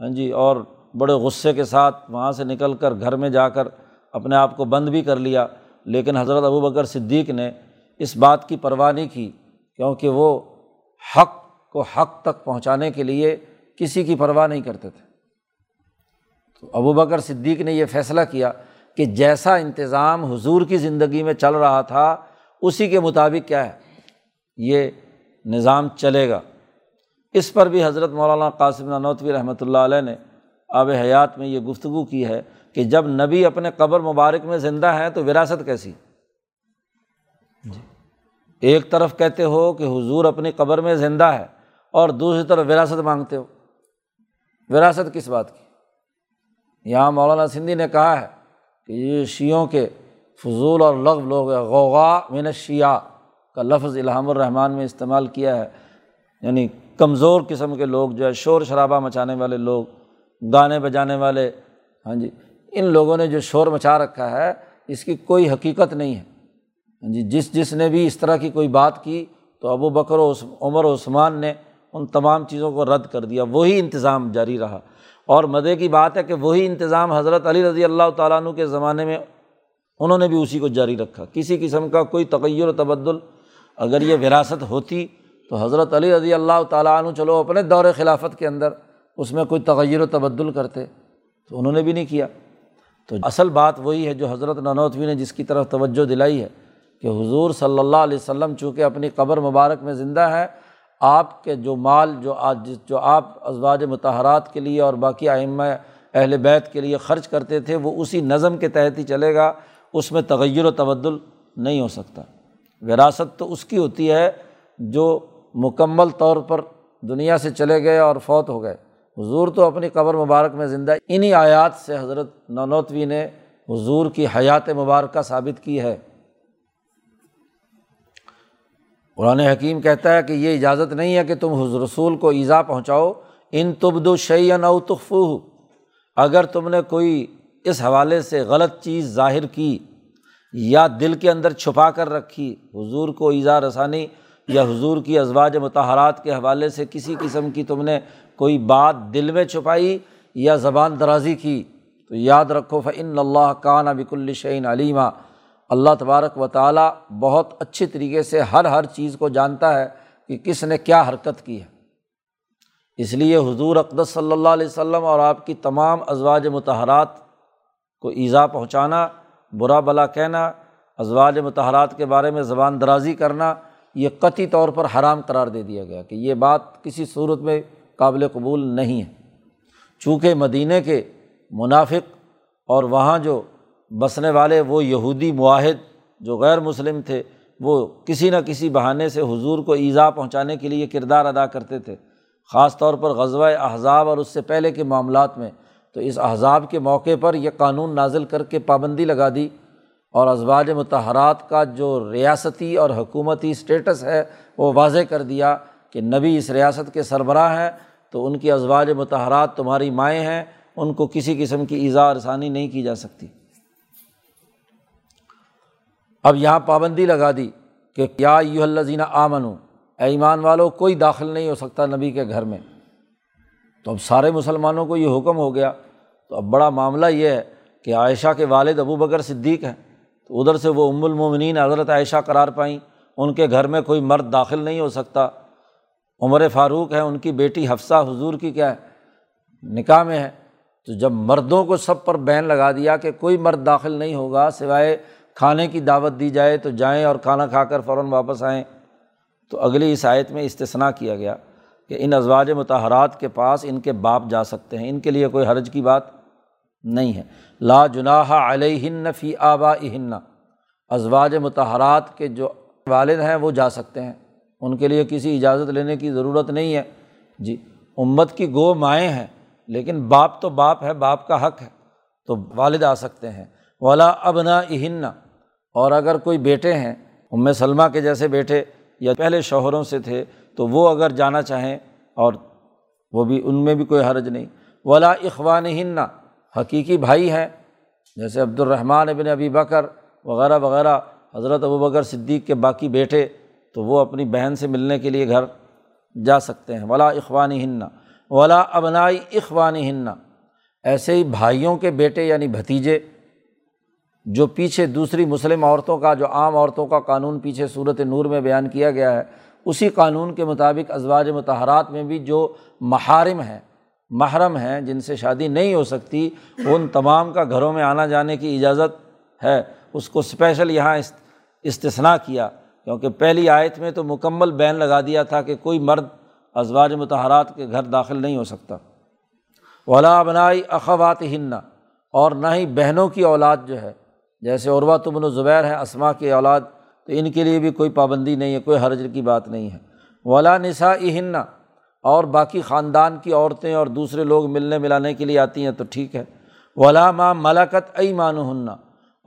ہاں جی، اور بڑے غصے کے ساتھ وہاں سے نکل کر گھر میں جا کر اپنے آپ کو بند بھی کر لیا، لیکن حضرت ابوبکر صدیق نے اس بات کی پرواہ نہیں کی، کیونکہ وہ حق کو حق تک پہنچانے کے لیے کسی کی پرواہ نہیں کرتے تھے۔ تو ابوبکر صدیق نے یہ فیصلہ کیا کہ جیسا انتظام حضور کی زندگی میں چل رہا تھا اسی کے مطابق کیا ہے یہ نظام چلے گا۔ اس پر بھی حضرت مولانا قاسم نانوتوی رحمۃ اللہ علیہ نے آب حیات میں یہ گفتگو کی ہے کہ جب نبی اپنے قبر مبارک میں زندہ ہیں تو وراثت کیسی؟ ایک طرف کہتے ہو کہ حضور اپنی قبر میں زندہ ہے اور دوسری طرف وراثت مانگتے ہو، وراثت کس بات کی؟ یہاں مولانا سندھی نے کہا ہے کہ یہ شیعوں کے فضول اور لغو لوگ ہیں، غوغا من الشیعہ کا لفظ الہام الرحمن میں استعمال کیا ہے، یعنی کمزور قسم کے لوگ جو ہے، شور شرابہ مچانے والے لوگ، گانے بجانے والے، ہاں جی، ان لوگوں نے جو شور مچا رکھا ہے اس کی کوئی حقیقت نہیں ہے جی۔ جس نے بھی اس طرح کی کوئی بات کی تو ابو بکر و عمر و عثمان نے ان تمام چیزوں کو رد کر دیا، وہی انتظام جاری رہا۔ اور مزے کی بات ہے کہ وہی انتظام حضرت علی رضی اللہ تعالیٰ عنہ کے زمانے میں انہوں نے بھی اسی کو جاری رکھا، کسی قسم کا کوئی تغیر و تبدل۔ اگر یہ وراثت ہوتی تو حضرت علی رضی اللہ تعالیٰ عنہ چلو اپنے دور خلافت کے اندر اس میں کوئی تغیر و تبدل کرتے، تو انہوں نے بھی نہیں کیا۔ تو اصل بات وہی ہے جو حضرت نانوتوی نے جس کی طرف توجہ دلائی ہے کہ حضور صلی اللہ علیہ وسلم چونکہ اپنی قبر مبارک میں زندہ ہے، آپ کے جو مال جو آپ ازواج مطہرات کے لیے اور باقی ائمہ اہل بیت کے لیے خرچ کرتے تھے وہ اسی نظم کے تحت ہی چلے گا، اس میں تغیر و تبدل نہیں ہو سکتا۔ وراثت تو اس کی ہوتی ہے جو مکمل طور پر دنیا سے چلے گئے اور فوت ہو گئے، حضور تو اپنی قبر مبارک میں زندہ۔ انہی آیات سے حضرت نانوتوی نے حضور کی حیات مبارکہ ثابت کی ہے۔ قرآن حکیم کہتا ہے کہ یہ اجازت نہیں ہے کہ تم حضور رسول کو ایذا پہنچاؤ، ان تبدوا شیئا او تخفوہ، اگر تم نے کوئی اس حوالے سے غلط چیز ظاہر کی یا دل کے اندر چھپا کر رکھی، حضور کو ایذا رسانی یا حضور کی ازواج مطہرات کے حوالے سے کسی قسم کی تم نے کوئی بات دل میں چھپائی یا زبان درازی کی، تو یاد رکھو فإن اللہ کان بکل شیء علیما، اللہ تبارک و تعالیٰ بہت اچھے طریقے سے ہر چیز کو جانتا ہے کہ کس نے کیا حرکت کی ہے۔ اس لیے حضور اقدس صلی اللہ علیہ وسلم اور آپ کی تمام ازواج مطہرات کو ایذا پہنچانا برا بھلا کہنا، ازواج مطہرات کے بارے میں زبان درازی کرنا، یہ قطعی طور پر حرام قرار دے دیا گیا کہ یہ بات کسی صورت میں قابل قبول نہیں ہے۔ چونکہ مدینے کے منافق اور وہاں جو بسنے والے وہ یہودی معاہد جو غیر مسلم تھے، وہ کسی نہ کسی بہانے سے حضور کو ایذا پہنچانے کے لیے کردار ادا کرتے تھے، خاص طور پر غزوہ احزاب اور اس سے پہلے کے معاملات میں۔ تو اس احزاب کے موقع پر یہ قانون نازل کر کے پابندی لگا دی، اور ازواج مطہرات کا جو ریاستی اور حکومتی اسٹیٹس ہے وہ واضح کر دیا کہ نبی اس ریاست کے سربراہ ہیں، تو ان کی ازواج مطہرات تمہاری مائیں ہیں، ان کو کسی قسم کی ایذا رسانی نہیں کی جا سکتی۔ اب یہاں پابندی لگا دی کہ یا ایھا الذین آمنو، اے ایمان والو، کوئی داخل نہیں ہو سکتا نبی کے گھر میں۔ تو اب سارے مسلمانوں کو یہ حکم ہو گیا۔ تو اب بڑا معاملہ یہ ہے کہ عائشہ کے والد ابوبکر صدیق ہیں، تو ادھر سے وہ ام المومنین حضرت عائشہ قرار پائیں، ان کے گھر میں کوئی مرد داخل نہیں ہو سکتا۔ عمر فاروق ہیں، ان کی بیٹی حفصہ حضور کی کیا ہے، نکاح میں ہے۔ تو جب مردوں کو سب پر بین لگا دیا کہ کوئی مرد داخل نہیں ہوگا، سوائے کھانے کی دعوت دی جائے تو جائیں اور کھانا کھا کر فوراً واپس آئیں، تو اگلی اس آیت میں استثناء کیا گیا کہ ان ازواج مطہرات کے پاس ان کے باپ جا سکتے ہیں، ان کے لیے کوئی حرج کی بات نہیں ہے۔ لا جناح علیہن فی آبائہن، ازواج مطہرات کے جو والد ہیں وہ جا سکتے ہیں، ان کے لیے کسی اجازت لینے کی ضرورت نہیں ہے۔ جی امت کی گو مائیں ہیں، لیکن باپ تو باپ ہے، باپ کا حق ہے، تو والد آ سکتے ہیں۔ ولا ابنائہن، اور اگر کوئی بیٹے ہیں ام سلمہ کے جیسے بیٹے یا پہلے شوہروں سے تھے، تو وہ اگر جانا چاہیں اور وہ بھی، ان میں بھی کوئی حرج نہیں۔ ولا اخوانہن، حقیقی بھائی ہیں جیسے عبد الرحمن ابن ابی بکر وغیرہ وغیرہ، حضرت ابوبکر صدیق کے باقی بیٹے، تو وہ اپنی بہن سے ملنے کے لیے گھر جا سکتے ہیں۔ ولا اخوانہن ولا ابنائی اخوانہن، ایسے ہی بھائیوں کے بیٹے یعنی بھتیجے، جو پیچھے دوسری مسلم عورتوں کا، جو عام عورتوں کا قانون پیچھے سورۃ نور میں بیان کیا گیا ہے، اسی قانون کے مطابق ازواج مطہرات میں بھی جو محارم ہیں، محرم ہیں، جن سے شادی نہیں ہو سکتی، ان تمام کا گھروں میں آنا جانے کی اجازت ہے۔ اس کو اسپیشل یہاں استثناء کیا، کیونکہ پہلی آیت میں تو مکمل بین لگا دیا تھا کہ کوئی مرد ازواج مطہرات کے گھر داخل نہیں ہو سکتا۔ ولا ابناء اخواتہن، اور نہ ہی بہنوں کی اولاد جو ہے، جیسے عروہ بن زبیر ہیں، اسماء کی اولاد، تو ان کے لیے بھی کوئی پابندی نہیں ہے، کوئی حرج کی بات نہیں ہے۔ ولا نسائہن، اور باقی خاندان کی عورتیں اور دوسرے لوگ ملنے ملانے کے لیے آتی ہیں تو ٹھیک ہے۔ ولا ما ملکت ایمانہن،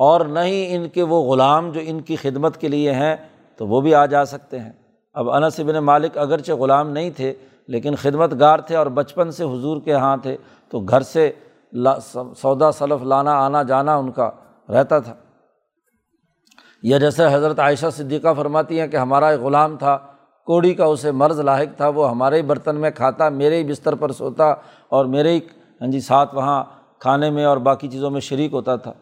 اور نہ ہی ان کے وہ غلام جو ان کی خدمت کے لیے ہیں، تو وہ بھی آ جا سکتے ہیں۔ اب انس بن مالک اگرچہ غلام نہیں تھے، لیکن خدمت گار تھے اور بچپن سے حضور کے ہاں تھے، تو گھر سے سودا سلف لانا، آنا جانا ان کا رہتا تھا۔ یا جیسے حضرت عائشہ صدیقہ فرماتی ہیں کہ ہمارا ایک غلام تھا، کوڑی کا اسے مرض لاحق تھا، وہ ہمارے ہی برتن میں کھاتا، میرے ہی بستر پر سوتا، اور میرے ہی ساتھ وہاں کھانے میں اور باقی چیزوں میں شریک ہوتا تھا۔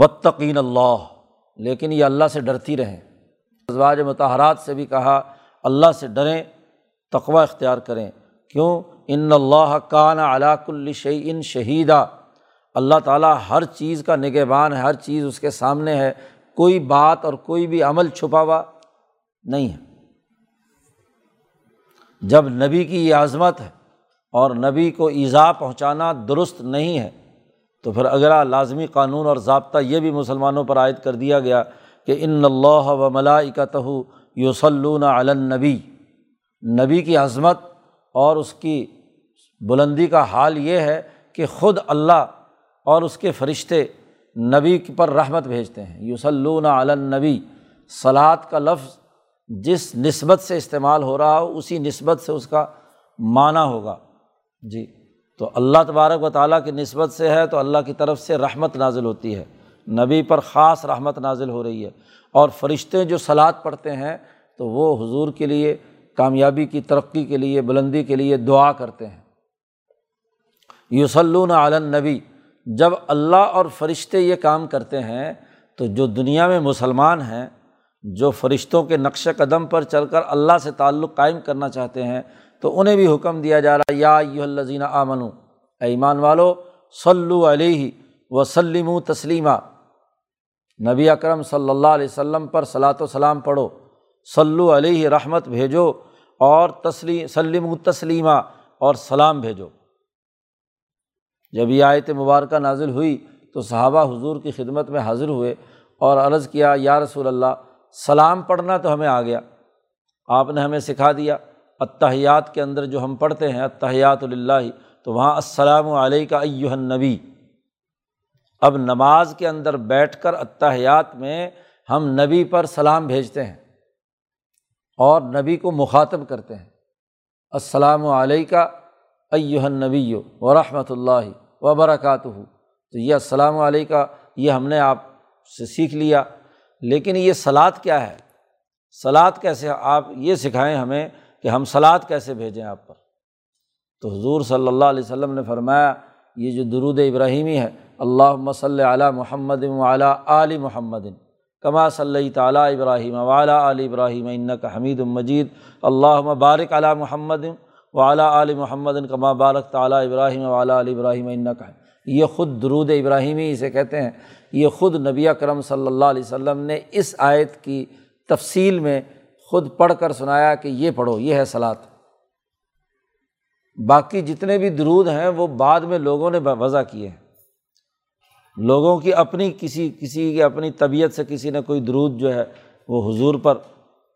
واتقین اللہ، لیکن یہ اللہ سے ڈرتی رہیں۔ ازواج مطہرات سے بھی کہا اللہ سے ڈریں، تقویٰ اختیار کریں۔ کیوں؟ ان اللہ کان علی کل شیء شہیدا، اللہ تعالیٰ ہر چیز کا نگہبان ہے، ہر چیز اس کے سامنے ہے، کوئی بات اور کوئی بھی عمل چھپا ہوا نہیں ہے۔ جب نبی کی یہ عظمت ہے اور نبی کو ایذا پہنچانا درست نہیں ہے، تو پھر اگلا لازمی قانون اور ضابطہ یہ بھی مسلمانوں پر عائد کر دیا گیا کہ ان اللہ و ملائکتہ یصلون علی النبی۔ نبی کی عظمت اور اس کی بلندی کا حال یہ ہے کہ خود اللہ اور اس کے فرشتے نبی پر رحمت بھیجتے ہیں۔ یصلون علی النبی، صلاۃ کا لفظ جس نسبت سے استعمال ہو رہا ہو اسی نسبت سے اس کا معنی ہوگا۔ جی تو اللہ تبارک و تعالیٰ کی نسبت سے ہے تو اللہ کی طرف سے رحمت نازل ہوتی ہے، نبی پر خاص رحمت نازل ہو رہی ہے۔ اور فرشتے جو صلات پڑھتے ہیں تو وہ حضور کے لیے کامیابی کی، ترقی کے لیے، بلندی کے لیے دعا کرتے ہیں۔ یصلون علی النبی، جب اللہ اور فرشتے یہ کام کرتے ہیں تو جو دنیا میں مسلمان ہیں، جو فرشتوں کے نقش قدم پر چل کر اللہ سے تعلق قائم کرنا چاہتے ہیں، تو انہیں بھی حکم دیا جا رہا ہے یا ایھا الذین آمنو، اے ایمان والو، صلوا علیہ وسلموا تسلیما، نبی اکرم صلی اللہ علیہ وسلم پر صلاۃ و سلام پڑھو، صلو علیہ رحمت بھیجو، اور سلم تسلیمہ اور سلام بھیجو۔ جب یہ آیت مبارکہ نازل ہوئی تو صحابہ حضور کی خدمت میں حاضر ہوئے اور عرض کیا، یا رسول اللہ سلام پڑھنا تو ہمیں آ گیا، آپ نے ہمیں سکھا دیا، التحیات کے اندر جو ہم پڑھتے ہیں التحیات للہ تو وہاں السلام علیک ایھا النبی، اب نماز کے اندر بیٹھ کر التحیات میں ہم نبی پر سلام بھیجتے ہیں اور نبی کو مخاطب کرتے ہیں، السلام علیک ایھا النبی ورحمۃ اللہ وبرکاتہ۔ تو یہ السلام علیک یہ ہم نے آپ سے سیکھ لیا، لیکن یہ صلاۃ کیا ہے، صلاۃ کیسے آپ یہ سکھائیں ہمیں کہ ہم صلاۃ کیسے بھیجیں آپ پر۔ تو حضور صلی اللہ علیہ وسلم نے فرمایا یہ جو درود ابراہیمی ہے، اللہم صلی علی محمد وعلی آل محمد کما صلیت علی ابراہیم وعلی آل ابراہیم انک حمید مجید، اللہم بارک علی محمد وعلی آل محمد کما بارکت علی ابراہیم وعلی آل ابراہیم انک، یہ خود درود ابراہیمی اسے کہتے ہیں، یہ خود نبی اکرم صلی اللہ علیہ وسلم نے اس آیت کی تفصیل میں خود پڑھ کر سنایا کہ یہ پڑھو، یہ ہے صلاۃ۔ باقی جتنے بھی درود ہیں وہ بعد میں لوگوں نے وضع کیے ہیں، لوگوں کی اپنی کسی کی اپنی طبیعت سے کسی نے کوئی درود جو ہے وہ حضور پر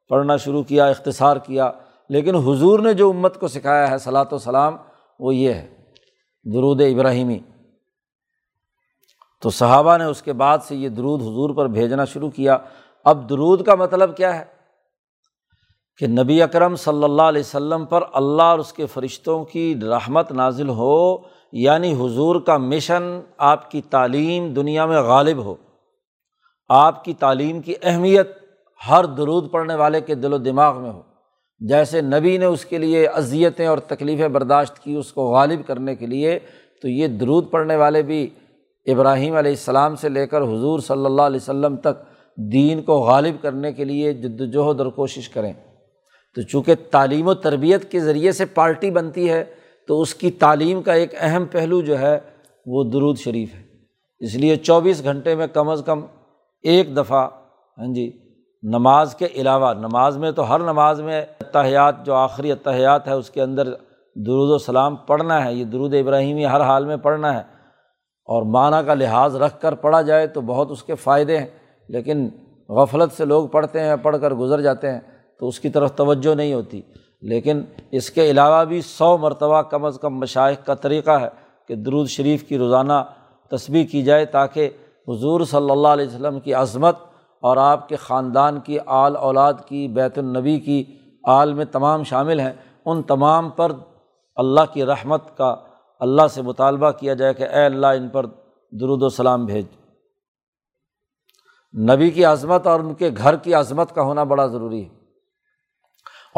پڑھنا شروع کیا، اختصار کیا، لیکن حضور نے جو امت کو سکھایا ہے صلاۃ و سلام وہ یہ ہے درود ابراہیمی۔ تو صحابہ نے اس کے بعد سے یہ درود حضور پر بھیجنا شروع کیا۔ اب درود کا مطلب کیا ہے کہ نبی اکرم صلی اللہ علیہ وسلم پر اللہ اور اس کے فرشتوں کی رحمت نازل ہو، یعنی حضور کا مشن، آپ کی تعلیم دنیا میں غالب ہو، آپ کی تعلیم کی اہمیت ہر درود پڑھنے والے کے دل و دماغ میں ہو۔ جیسے نبی نے اس کے لیے اذیتیں اور تکلیفیں برداشت کی اس کو غالب کرنے کے لیے، تو یہ درود پڑھنے والے بھی ابراہیم علیہ السلام سے لے کر حضور صلی اللہ علیہ وسلم تک دین کو غالب کرنے کے لیے جدوجہد اور کوشش کریں۔ تو چونکہ تعلیم و تربیت کے ذریعے سے پارٹی بنتی ہے، تو اس کی تعلیم کا ایک اہم پہلو جو ہے وہ درود شریف ہے۔ اس لیے 24 گھنٹے میں کم از کم ایک دفعہ نماز کے علاوہ، نماز میں تو ہر نماز میں تحیات جو آخری تحیات ہے اس کے اندر درود و سلام پڑھنا ہے، یہ درود ابراہیمی ہر حال میں پڑھنا ہے، اور معنی کا لحاظ رکھ کر پڑھا جائے تو بہت اس کے فائدے ہیں، لیکن غفلت سے لوگ پڑھتے ہیں، پڑھ کر گزر جاتے ہیں تو اس کی طرف توجہ نہیں ہوتی۔ لیکن اس کے علاوہ بھی 100 مرتبہ کم از کم مشائخ کا طریقہ ہے کہ درود شریف کی روزانہ تسبیح کی جائے، تاکہ حضور صلی اللہ علیہ وسلم کی عظمت اور آپ کے خاندان کی، آل اولاد کی، بیت النبی کی، آل میں تمام شامل ہیں، ان تمام پر اللہ کی رحمت کا اللہ سے مطالبہ کیا جائے کہ اے اللہ ان پر درود و سلام بھیج۔ نبی کی عظمت اور ان کے گھر کی عظمت کا ہونا بڑا ضروری ہے،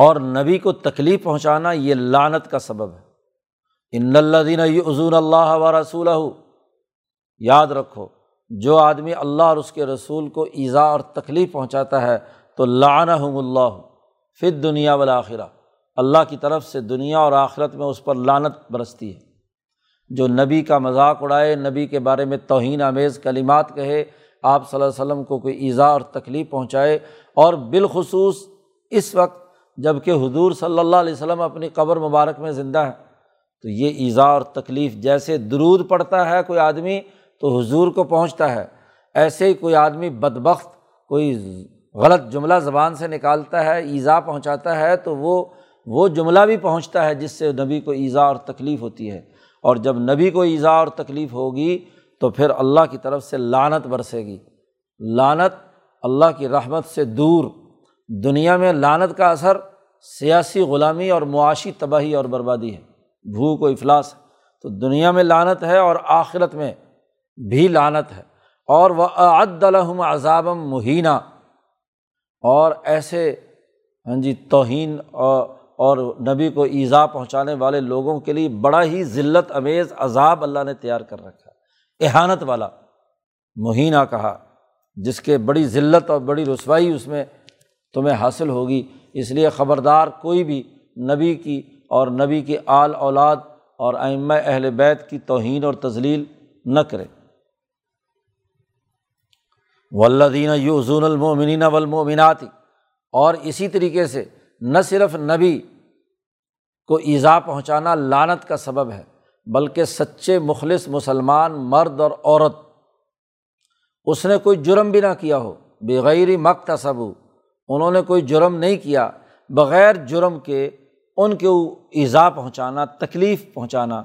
اور نبی کو تکلیف پہنچانا یہ لعنت کا سبب ہے۔ ان الذین یؤذون اللہ ورسولہ، یاد رکھو جو آدمی اللہ اور اس کے رسول کو ایذا اور تکلیف پہنچاتا ہے تو لعنہم اللہ فی الدنیا والآخرہ، اللہ کی طرف سے دنیا اور آخرت میں اس پر لعنت برستی ہے۔ جو نبی کا مذاق اڑائے، نبی کے بارے میں توہین آمیز کلمات کہے، آپ صلی اللہ علیہ وسلم کو کوئی ایذا اور تکلیف پہنچائے، اور بالخصوص اس وقت جب کہ حضور صلی اللہ علیہ وسلم اپنی قبر مبارک میں زندہ ہے، تو یہ ایذا اور تکلیف جیسے درود پڑھتا ہے کوئی آدمی تو حضور کو پہنچتا ہے، ایسے ہی کوئی آدمی بدبخت کوئی غلط جملہ زبان سے نکالتا ہے، ایذا پہنچاتا ہے، تو وہ جملہ بھی پہنچتا ہے جس سے نبی کو ایذا اور تکلیف ہوتی ہے، اور جب نبی کو ایذا اور تکلیف ہوگی تو پھر اللہ کی طرف سے لعنت برسے گی۔ لعنت اللہ کی رحمت سے دور، دنیا میں لعنت کا اثر سیاسی غلامی اور معاشی تباہی اور بربادی ہے، بھوک و افلاس ہے، تو دنیا میں لعنت ہے اور آخرت میں بھی لعنت ہے۔ اور وَأَعَدَّ لَهُمْ عَذَابًا مُّهِينًا، اور ایسے توہین اور نبی کو ایذا پہنچانے والے لوگوں کے لیے بڑا ہی ذلت امیز عذاب اللہ نے تیار کر رکھا ہے، اہانت والا، مہینہ کہا، جس کے بڑی ذلت اور بڑی رسوائی اس میں تمہیں حاصل ہوگی۔ اس لیے خبردار کوئی بھی نبی کی اور نبی کی آل اولاد اور ائمہ اہل بیت کی توہین اور تذلیل نہ کرے۔ والذین یؤذون المؤمنین والمؤمنات، اور اسی طریقے سے نہ صرف نبی کو ایذا پہنچانا لعنت کا سبب ہے، بلکہ سچے مخلص مسلمان مرد اور عورت، اس نے کوئی جرم بھی نہ کیا ہو، بغیر مقتصب، انہوں نے کوئی جرم نہیں کیا، بغیر جرم کے ان کو ایذا پہنچانا، تکلیف پہنچانا،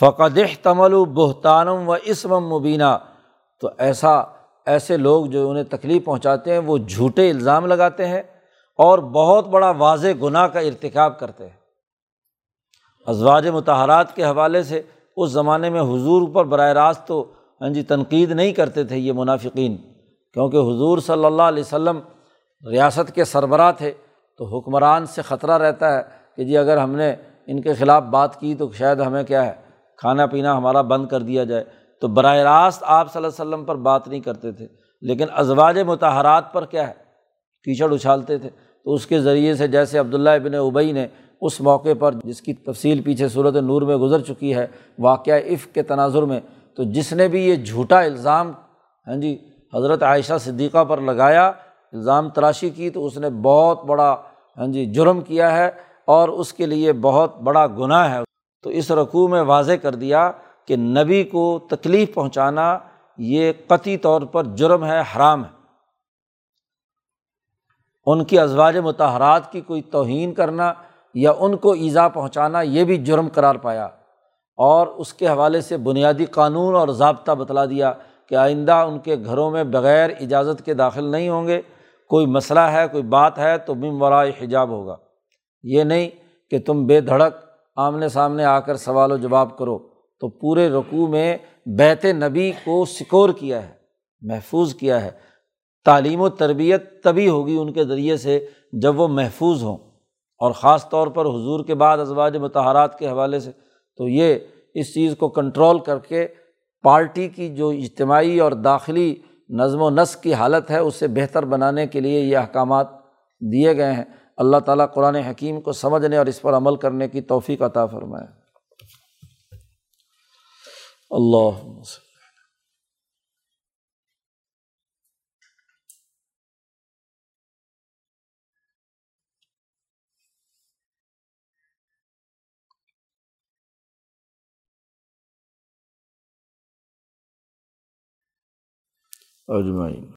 فقد احتملوا بہتانا و اسما مبینا، تو ایسے لوگ جو انہیں تکلیف پہنچاتے ہیں وہ جھوٹے الزام لگاتے ہیں اور بہت بڑا واضح گناہ کا ارتکاب کرتے ہیں۔ ازواج مطہرات کے حوالے سے اس زمانے میں حضور پر براہ راست تو تنقید نہیں کرتے تھے یہ منافقین، کیونکہ حضور صلی اللہ علیہ وسلم ریاست کے سربراہ تھے، تو حکمران سے خطرہ رہتا ہے کہ جی اگر ہم نے ان کے خلاف بات کی تو شاید ہمیں کیا ہے، کھانا پینا ہمارا بند کر دیا جائے، تو براہ راست آپ صلی اللہ علیہ وسلم پر بات نہیں کرتے تھے، لیکن ازواج مطہرات پر کیا ہے، کیچڑ اچھالتے تھے، تو اس کے ذریعے سے جیسے عبداللہ ابن ابی نے اس موقع پر، جس کی تفصیل پیچھے سورۃ نور میں گزر چکی ہے، واقعہ عفق کے تناظر میں، تو جس نے بھی یہ جھوٹا الزام حضرت عائشہ صدیقہ پر لگایا، الزام تراشی کی، تو اس نے بہت بڑا جرم کیا ہے اور اس کے لیے بہت بڑا گناہ ہے۔ تو اس رکوع میں واضح کر دیا کہ نبی کو تکلیف پہنچانا یہ قطعی طور پر جرم ہے، حرام ہے۔ ان کی ازواج مطہرات کی کوئی توہین کرنا یا ان کو ایذا پہنچانا یہ بھی جرم قرار پایا، اور اس کے حوالے سے بنیادی قانون اور ضابطہ بتلا دیا کہ آئندہ ان کے گھروں میں بغیر اجازت کے داخل نہیں ہوں گے، کوئی مسئلہ ہے، کوئی بات ہے تو من وراء حجاب ہوگا، یہ نہیں کہ تم بے دھڑک آمنے سامنے آ کر سوال و جواب کرو۔ تو پورے رکوع میں بیعت نبی کو سیکور کیا ہے، محفوظ کیا ہے۔ تعلیم و تربیت تبھی ہوگی ان کے ذریعے سے جب وہ محفوظ ہوں، اور خاص طور پر حضور کے بعد ازواج مطہرات کے حوالے سے تو یہ اس چیز کو کنٹرول کر کے پارٹی کی جو اجتماعی اور داخلی نظم و نسق کی حالت ہے اسے بہتر بنانے کے لیے یہ احکامات دیے گئے ہیں۔ اللہ تعالیٰ قرآن حکیم کو سمجھنے اور اس پر عمل کرنے کی توفیق عطا فرمائے۔ اللہم صل۔ اجمعین۔